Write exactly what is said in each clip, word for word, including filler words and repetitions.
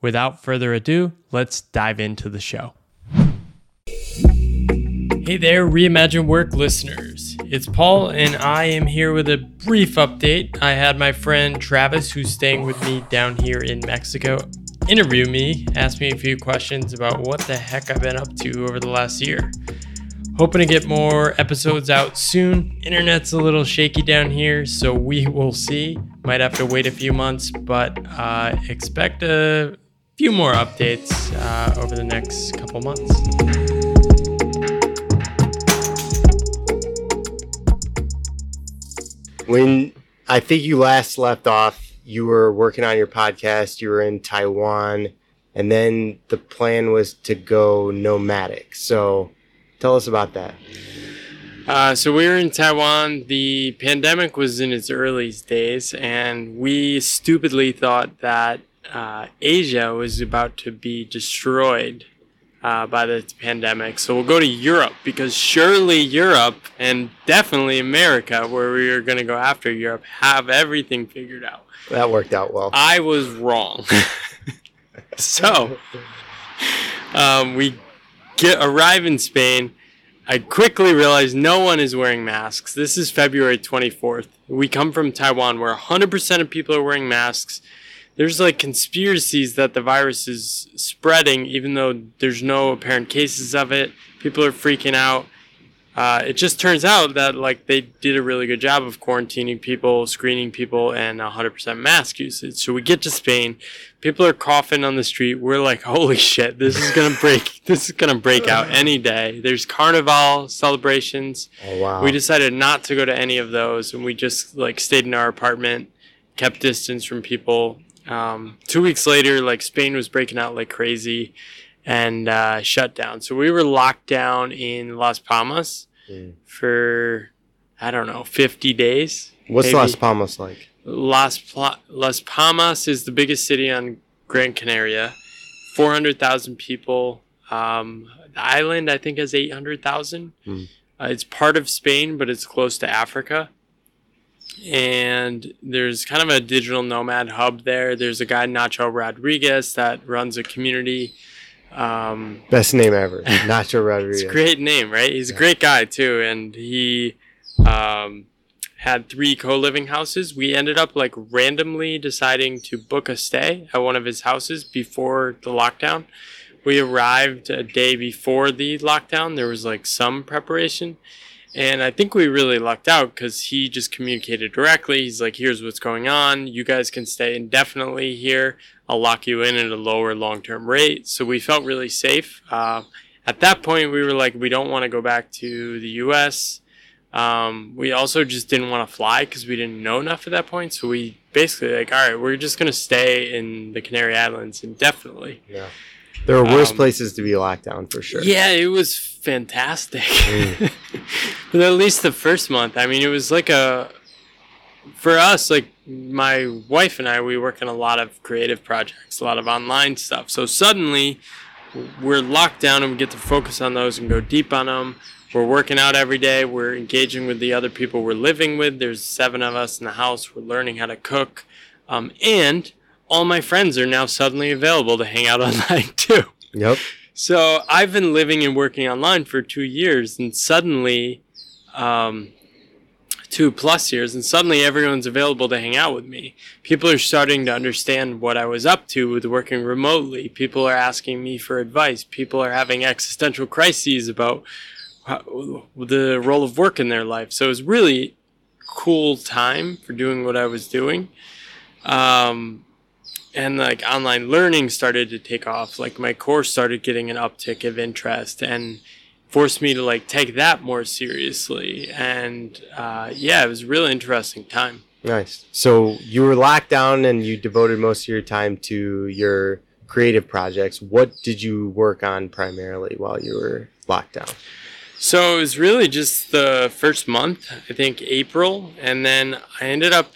Without further ado, let's dive into the show. Hey there, Reimagine Work listeners. It's Paul, and I am here with a brief update. I had my friend Travis, who's staying with me down here in Mexico, interview me, ask me a few questions about what the heck I've been up to over the last year. Hoping to get more episodes out soon. Internet's a little shaky down here, so we will see. Might have to wait a few months, but uh, expect a few more updates uh, over the next couple months. When I think you last left off, you were working on your podcast, you were in Taiwan, and then the plan was to go nomadic. So tell us about that. Uh, so we were in Taiwan. The pandemic was in its early days, and we stupidly thought that Uh, Asia was about to be destroyed uh, by the pandemic. So we'll go to Europe, because surely Europe, and definitely America, where we were going to go after Europe, have everything figured out. That worked out well. I was wrong. So um, we get, arrive in Spain. I quickly realized no one is wearing masks. This is February twenty-fourth. We come from Taiwan, where one hundred percent of people are wearing masks. There's like conspiracies that the virus is spreading, even though there's no apparent cases of it. People are freaking out. Uh, it just turns out that like they did a really good job of quarantining people, screening people, and one hundred percent mask usage. So we get to Spain. People are coughing on the street. We're like, holy shit, this is gonna break. This is gonna break out any day. There's carnival celebrations. Oh wow! We decided not to go to any of those, and we just like stayed in our apartment, kept distance from people. Um, two weeks later, like Spain was breaking out like crazy and uh, shut down. So we were locked down in Las Palmas mm. for, I don't know, fifty days. What's maybe. Las Palmas like? Las, Pla- Las Palmas is the biggest city on Gran Canaria, four hundred thousand people. Um, the island, I think, has eight hundred thousand. Mm. Uh, it's part of Spain, but it's close to Africa. And there's kind of a digital nomad hub there. There's a guy, Nacho Rodriguez, that runs a community. Um, Best name ever, Nacho Rodriguez. It's a great name, right? He's yeah. a great guy, too. And he um, had three co-living houses. We ended up like randomly deciding to book a stay at one of his houses before the lockdown. We arrived a day before the lockdown. There was like some preparation. And I think we really lucked out because he just communicated directly. He's like, here's what's going on. You guys can stay indefinitely here. I'll lock you in at a lower long-term rate. So we felt really safe. Uh, at that point, we were like, we don't want to go back to the U S. Um, we also just didn't want to fly because we didn't know enough at that point. So we basically like, all right, we're just going to stay in the Canary Islands indefinitely. Yeah. There were worse um, places to be locked down for sure. Yeah, it was fantastic. Mm. But at least the first month, I mean, it was like a, for us, like my wife and I, we work on a lot of creative projects, a lot of online stuff. So suddenly we're locked down and we get to focus on those and go deep on them. We're working out every day. We're engaging with the other people we're living with. There's seven of us in the house. We're learning how to cook. Um, and all my friends are now suddenly available to hang out online too. Yep. So I've been living and working online for two years, and suddenly um, two plus years, and suddenly everyone's available to hang out with me. People are starting to understand what I was up to with working remotely. People are asking me for advice. People are having existential crises about the role of work in their life. So it was really cool time for doing what I was doing. Um, and like online learning started to take off. Like my course started getting an uptick of interest and forced me to like take that more seriously. And, uh, yeah, it was a really interesting time. Nice. So you were locked down and you devoted most of your time to your creative projects. What did you work on primarily while you were locked down? So it was really just the first month, I think April, and then I ended up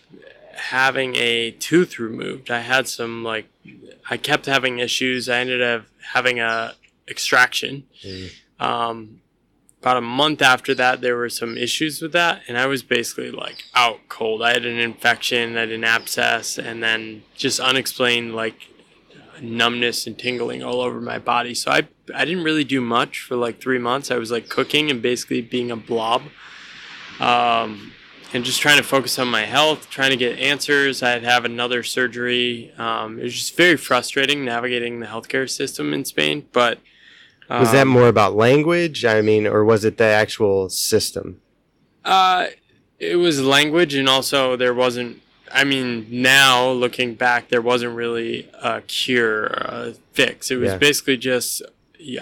having a tooth removed. I had some, like, I kept having issues. I ended up having a extraction. Mm. Um, about a month after that, there were some issues with that, and I was basically, like, out cold. I had an infection, I had an abscess, and then just unexplained, like, numbness and tingling all over my body. So I I didn't really do much for like three months. I was like cooking and basically being a blob, um, and just trying to focus on my health, trying to get answers. I'd have another surgery. Um, it was just very frustrating navigating the healthcare system in Spain. But um, was that more about language? I mean, or was it the actual system? Uh, it was language, and also there wasn't. I mean, now looking back, there wasn't really a cure, a fix. It was yeah. basically just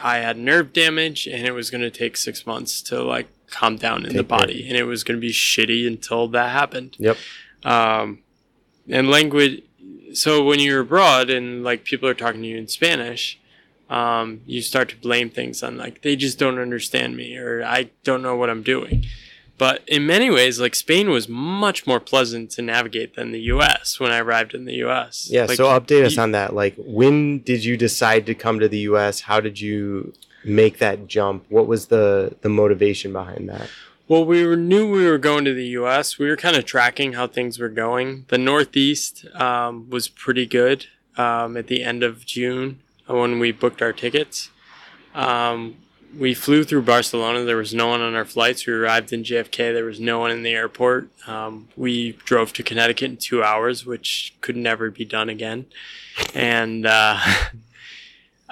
I had nerve damage, and it was going to take six months to like calm down in take the body, care. And it was going to be shitty until that happened. Yep. Um, and language. So when you're abroad and like people are talking to you in Spanish, um, you start to blame things on like they just don't understand me or I don't know what I'm doing. But in many ways, like Spain was much more pleasant to navigate than the U S when I arrived in the U S. Yeah. Like, so update us on that. Like, when did you decide to come to the U S? How did you make that jump? What was the, the motivation behind that? Well, we were, knew we were going to the U S. We were kind of tracking how things were going. The Northeast um, was pretty good um, at the end of June when we booked our tickets. Um, We flew through Barcelona. There was no one on our flights. We arrived in J F K. There was no one in the airport. Um, we drove to Connecticut in two hours, which could never be done again. And uh,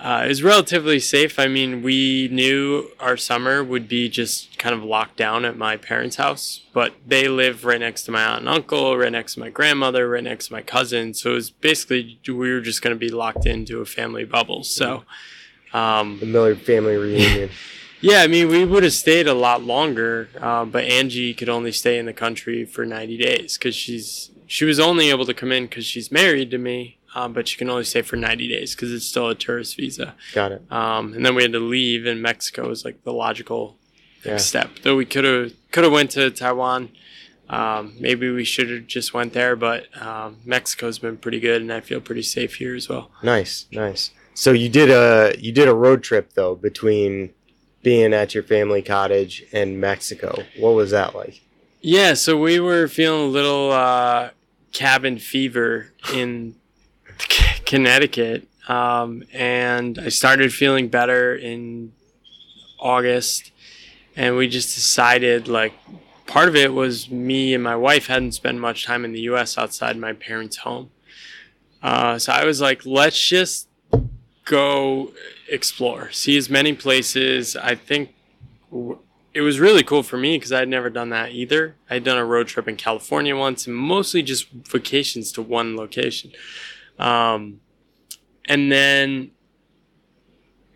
uh, it was relatively safe. I mean, we knew our summer would be just kind of locked down at my parents' house. But they live right next to my aunt and uncle, right next to my grandmother, right next to my cousin. So it was basically we were just going to be locked into a family bubble. So... Um, the Miller family reunion. Yeah, I mean, we would have stayed a lot longer, uh, but Angie could only stay in the country for ninety days because she's she was only able to come in because she's married to me, um, but she can only stay for ninety days because it's still a tourist visa. Got it. Um, and then we had to leave, and Mexico was like the logical yeah. step. Though we could have could have went to Taiwan. Um, maybe we should have just went there, but um, Mexico's been pretty good, and I feel pretty safe here as well. Nice, nice. So you did a you did a road trip though between being at your family cottage and Mexico. What was that like? Yeah, so we were feeling a little uh, cabin fever in c- Connecticut, um, and I started feeling better in August, and we just decided like part of it was me and my wife hadn't spent much time in the U S outside my parents' home, uh, so I was like, let's just go explore, see as many places. I think w- it was really cool for me because I had never done that either. I'd done a road trip in California once and mostly just vacations to one location. Um, and then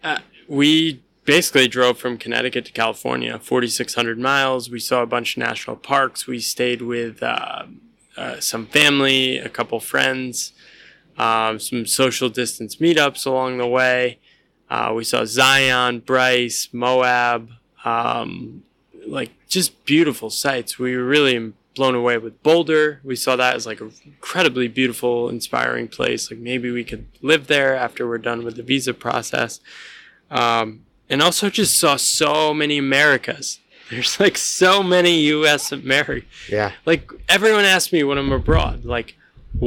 uh, we basically drove from Connecticut to California, forty-six hundred miles. We saw a bunch of national parks. We stayed with uh, uh, some family, a couple friends. Um, some social distance meetups along the way. Uh, we saw Zion, Bryce, Moab, um, like just beautiful sights. We were really blown away with Boulder. We saw that as like an incredibly beautiful, inspiring place. Like maybe we could live there after we're done with the visa process. Um, and also just saw so many Americas. There's like so many U S Ameri-. Yeah. Like everyone asks me when I'm abroad, like,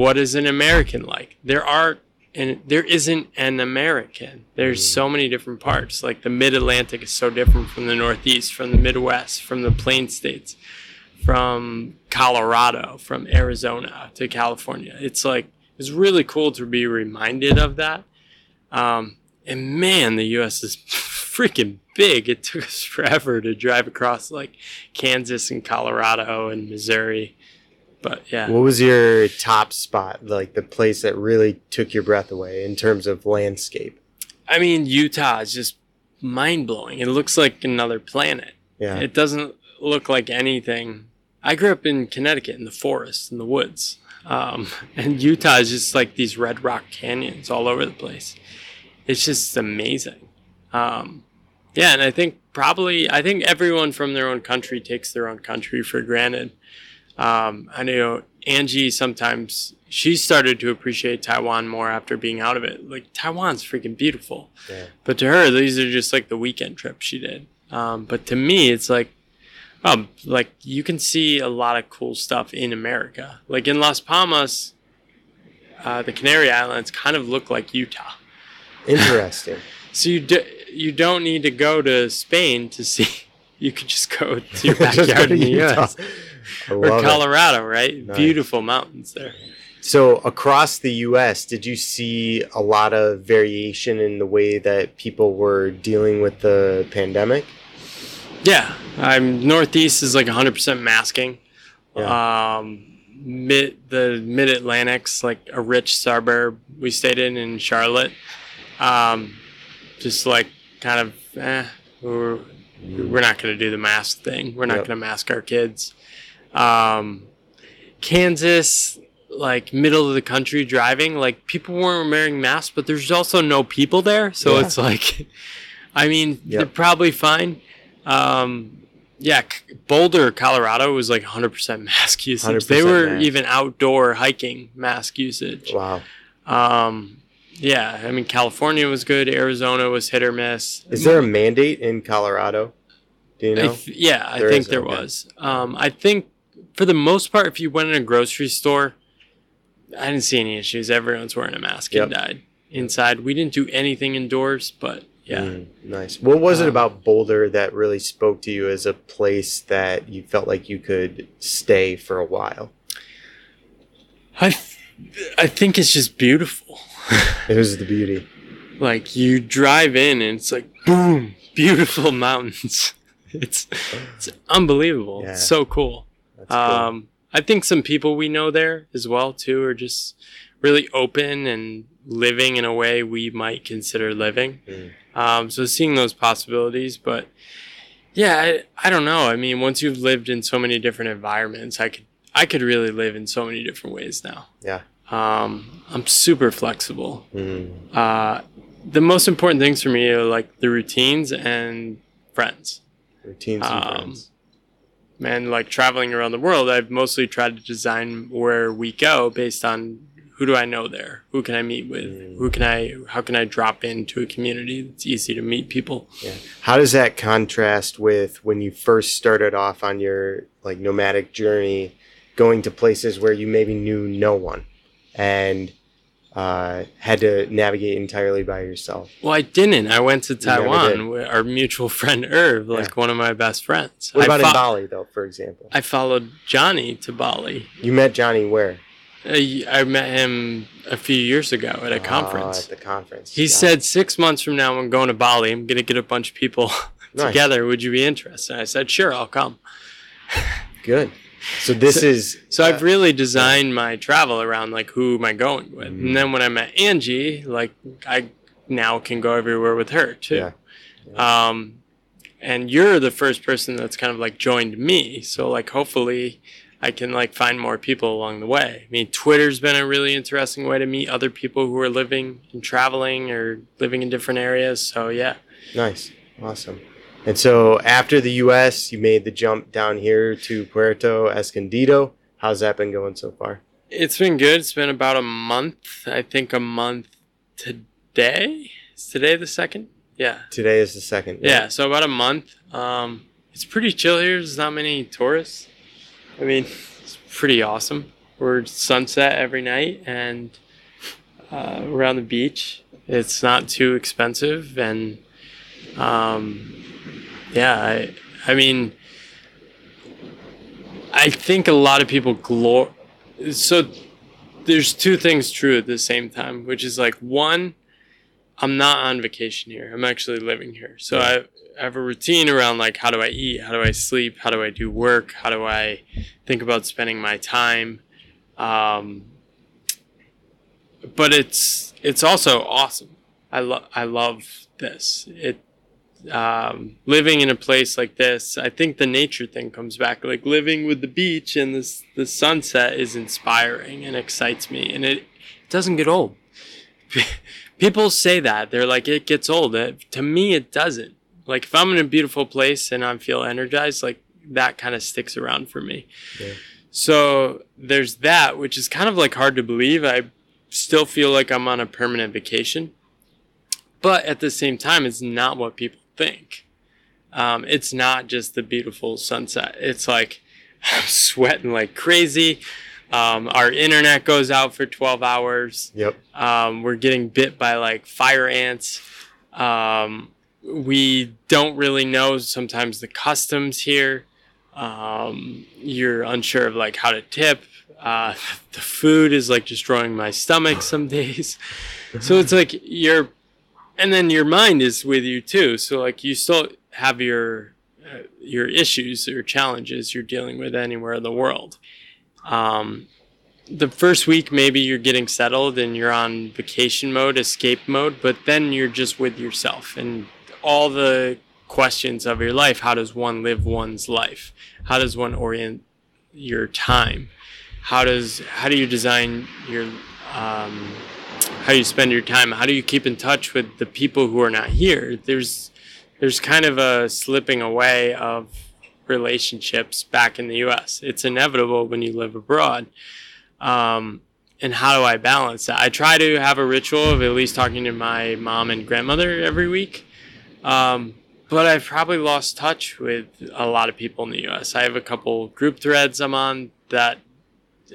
what is an American like? There are, and there isn't an American. There's so many different parts. Like the Mid-Atlantic is so different from the Northeast, from the Midwest, from the Plain States, from Colorado, from Arizona to California. It's like, it's really cool to be reminded of that. Um, and man, the U S is freaking big. It took us forever to drive across like Kansas and Colorado and Missouri. But yeah. What was your top spot, like the place that really took your breath away in terms of landscape? I mean, Utah is just mind blowing. It looks like another planet. Yeah. It doesn't look like anything. I grew up in Connecticut in the forest, in the woods. Um, and Utah is just like these red rock canyons all over the place. It's just amazing. Um, yeah, and I think probably, I think everyone from their own country takes their own country for granted. Um, I know Angie sometimes, she started to appreciate Taiwan more after being out of it. Like, Taiwan's freaking beautiful. Yeah. But to her, these are just like the weekend trips she did. Um, but to me, it's like, Um, like you can see a lot of cool stuff in America. Like in Las Palmas, uh, the Canary Islands kind of look like Utah. Interesting. So you do, you don't need to go to Spain to see. You could just go to your backyard in the Utah. U S Or Colorado, it. Right? Nice. Beautiful mountains there. So across the U S, did you see a lot of variation in the way that people were dealing with the pandemic? Yeah, I'm Northeast is like one hundred percent masking. Yeah. Um, mid the Mid-Atlantic's like a rich suburb we stayed in in Charlotte. Um, just like kind of, eh, we're, we're not going to do the mask thing. We're not yep. going to mask our kids. Um, Kansas, like middle of the country driving, like people weren't wearing masks, but there's also no people there. So yeah. It's like, I mean, yep. they're probably fine. Um, yeah, Boulder, Colorado was like one hundred percent mask usage. one hundred percent they were mask. Even outdoor hiking mask usage. Wow. Um, yeah, I mean, California was good. Arizona was hit or miss. Is there a mandate in Colorado? Do you know? If, yeah, I there think there was. Okay. Um, I think for the most part, if you went in a grocery store, I didn't see any issues. Everyone's wearing a mask yep. and died inside. We didn't do anything indoors, but. Yeah. Mm, nice. What was um, it about Boulder that really spoke to you as a place that you felt like you could stay for a while? I th- I think it's just beautiful. It was the beauty. Like you drive in and it's like, boom, beautiful mountains. It's it's unbelievable. Yeah. It's so cool. That's um, cool. I think some people we know there as well, too, are just really open and living in a way we might consider living. Mm. Um, so seeing those possibilities, but yeah, I, I don't know. I mean, once you've lived in so many different environments, I could, I could really live in so many different ways now. Yeah. Um, I'm super flexible. Mm. Uh, the most important things for me are like the routines and friends. Routines and um, friends. And like traveling around the world, I've mostly tried to design where we go based on who do I know there? Who can I meet with? Who can I, how can I drop into a community that's easy to meet people? Yeah. How does that contrast with when you first started off on your like nomadic journey, going to places where you maybe knew no one and uh, had to navigate entirely by yourself? Well, I didn't. I went to Taiwan with our mutual friend, Irv, like yeah. one of my best friends. What about I fo- in Bali though, for example? I followed Johnny to Bali. You met Johnny where? I met him a few years ago at a oh, conference. At the conference. He yeah. said, six months from now, I'm going to Bali. I'm going to get a bunch of people nice. together. Would you be interested? And I said, sure, I'll come. Good. So this so, is... So uh, I've really designed yeah. my travel around, like, who am I going with? Mm. And then when I met Angie, like, I now can go everywhere with her, too. Yeah. Yeah. Um, and you're the first person that's kind of, like, joined me. So, like, hopefully... I can like find more people along the way. I mean, Twitter's been a really interesting way to meet other people who are living and traveling or living in different areas. So yeah. Nice. Awesome. And so after the U S, you made the jump down here to Puerto Escondido. How's that been going so far? It's been good. It's been about a month. I think a month today. Is today the second? Yeah. Today is the second. Yeah. yeah so about a month. Um, it's pretty chill here. There's not many tourists. I mean, it's pretty awesome. We're sunset every night and uh, around the beach. It's not too expensive. And, um, yeah, I, I mean, I, I think a lot of people glor. So there's two things true at the same time, which is like, one, I'm not on vacation here. I'm actually living here. So I, I have a routine around like, how do I eat? How do I sleep? How do I do work? How do I think about spending my time? Um, but it's, it's also awesome. I love, I love this. It, um, living in a place like this, I think the nature thing comes back, like living with the beach and this, the sunset is inspiring and excites me, and it doesn't get old. People say that. They're like, it gets old. It, to me, it doesn't. Like, if I'm in a beautiful place and I feel energized, like, that kind of sticks around for me. Yeah. So there's that, which is kind of, like, hard to believe. I still feel like I'm on a permanent vacation. But at the same time, it's not what people think. Um, it's not just the beautiful sunset. It's like, I'm sweating like crazy. Um, our internet goes out for twelve hours. Yep. Um, we're getting bit by like fire ants. Um, we don't really know sometimes the customs here. Um, you're unsure of like how to tip. Uh, the food is like destroying my stomach some days. So it's like you're, and then your mind is with you too. So like you still have your, uh, your issues or challenges you're dealing with anywhere in the world. Um, the first week, maybe you're getting settled and you're on vacation mode, escape mode, but then you're just with yourself and all the questions of your life. How does one live one's life? How does one orient your time? How does, how do you design your, um, how you spend your time? How do you keep in touch with the people who are not here? There's, there's kind of a slipping away of relationships back in the U S. It's inevitable when you live abroad. Um, and how do I balance that? I try to have a ritual of at least talking to my mom and grandmother every week. Um, but I've probably lost touch with a lot of people in the U S. I have a couple group threads I'm on that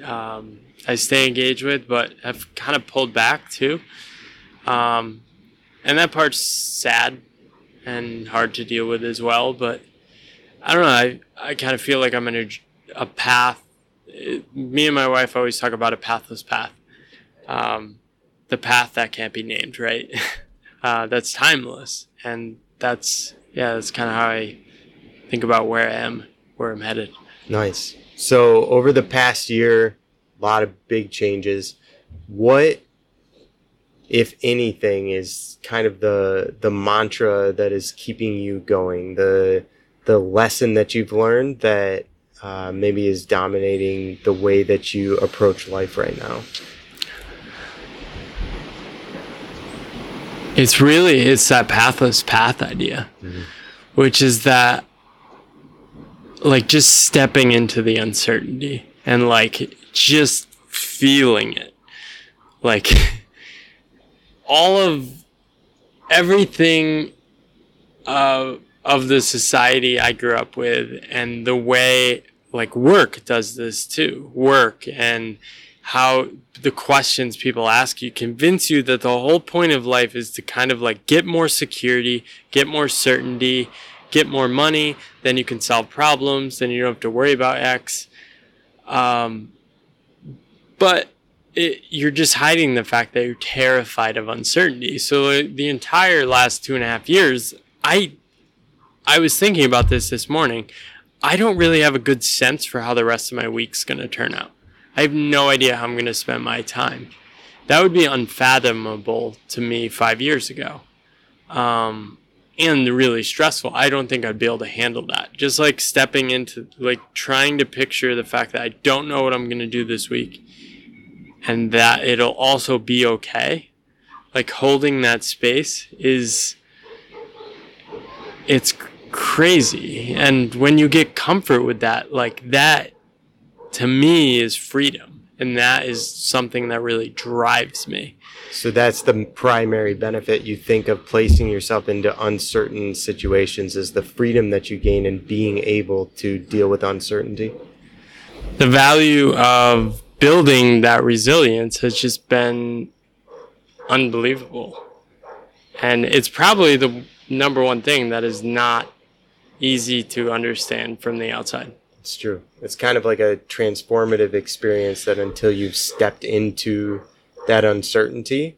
um, I stay engaged with, but I've kind of pulled back too. Um, and that part's sad and hard to deal with as well, but I don't know. I, I kind of feel like I'm in a, a path. It, me and my wife always talk about a pathless path. Um, the path that can't be named, right? uh, that's timeless. And that's, yeah, that's kind of how I think about where I am, where I'm headed. Nice. So over the past year, a lot of big changes. What, if anything, is kind of the the mantra that is keeping you going? The... the lesson that you've learned that uh, maybe is dominating the way that you approach life right now? It's really, it's that pathless path idea, mm-hmm. which is that like just stepping into the uncertainty and like just feeling it. Like all of everything, uh, of the society I grew up with and the way like work does this too, work and how the questions people ask you convince you that the whole point of life is to kind of like get more security, get more certainty, get more money, then you can solve problems, then you don't have to worry about X. Um, but it, you're just hiding the fact that you're terrified of uncertainty. So uh, the entire last two and a half years, I... I was thinking about this this morning. I don't really have a good sense for how the rest of my week's going to turn out. I have no idea how I'm going to spend my time. That would be unfathomable to me five years ago. Um, and really stressful. I don't think I'd be able to handle that. Just like stepping into, like trying to picture the fact that I don't know what I'm going to do this week and that it'll also be okay. Like holding that space is, it's crazy. And when you get comfort with that, like that to me is freedom, and that is something that really drives me. So that's the primary benefit you think of placing yourself into uncertain situations, is the freedom that you gain in being able to deal with uncertainty. The value of building that resilience has just been unbelievable, and it's probably the number one thing that is not easy to understand from the outside. It's true. It's kind of like a transformative experience that until you've stepped into that uncertainty,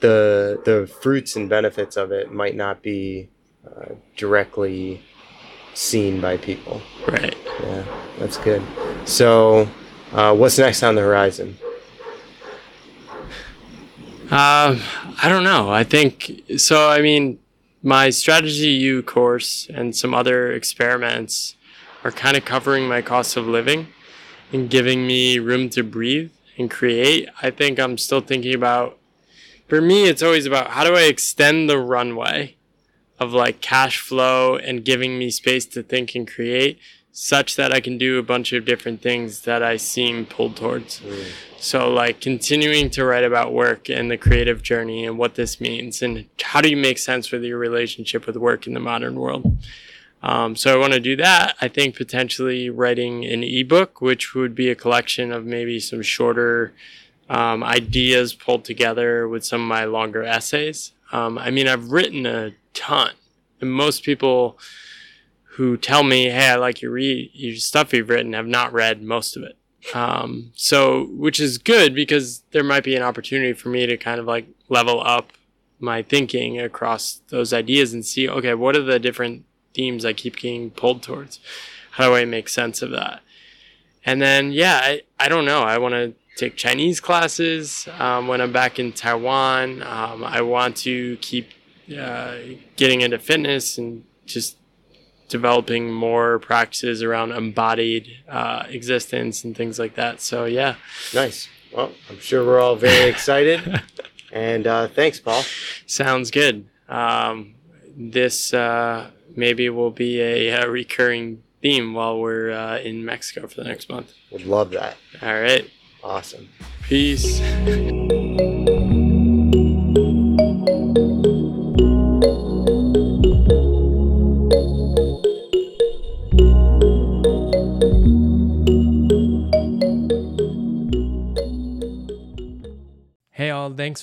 the the fruits and benefits of it might not be uh, directly seen by people. Right. Yeah, that's good. So uh, what's next on the horizon? Um, I don't know. I think so. I mean, my Strategy U course and some other experiments are kind of covering my cost of living and giving me room to breathe and create. I think I'm still thinking about, for me, it's always about how do I extend the runway of like cash flow and giving me space to think and create such that I can do a bunch of different things that I seem pulled towards. Mm. So like continuing to write about work and the creative journey and what this means and how do you make sense with your relationship with work in the modern world. Um, so I want to do that. I think potentially writing an ebook, which would be a collection of maybe some shorter um, ideas pulled together with some of my longer essays. Um, I mean, I've written a ton, and most people who tell me, hey, I like your, re- your stuff you've written, have not read most of it. Um, so, which is good because there might be an opportunity for me to kind of like level up my thinking across those ideas and see, okay, what are the different themes I keep getting pulled towards? How do I make sense of that? And then, yeah, I, I don't know. I want to take Chinese classes um, when I'm back in Taiwan. Um, I want to keep uh, getting into fitness and just developing more practices around embodied uh, existence and things like that. So, yeah. Nice. Well, I'm sure we're all very excited. And uh, thanks, Paul. Sounds good. Um, this uh, maybe will be a, a recurring theme while we're uh, in Mexico for the next month. Would love that. All right. Awesome. Peace. Hey all, thanks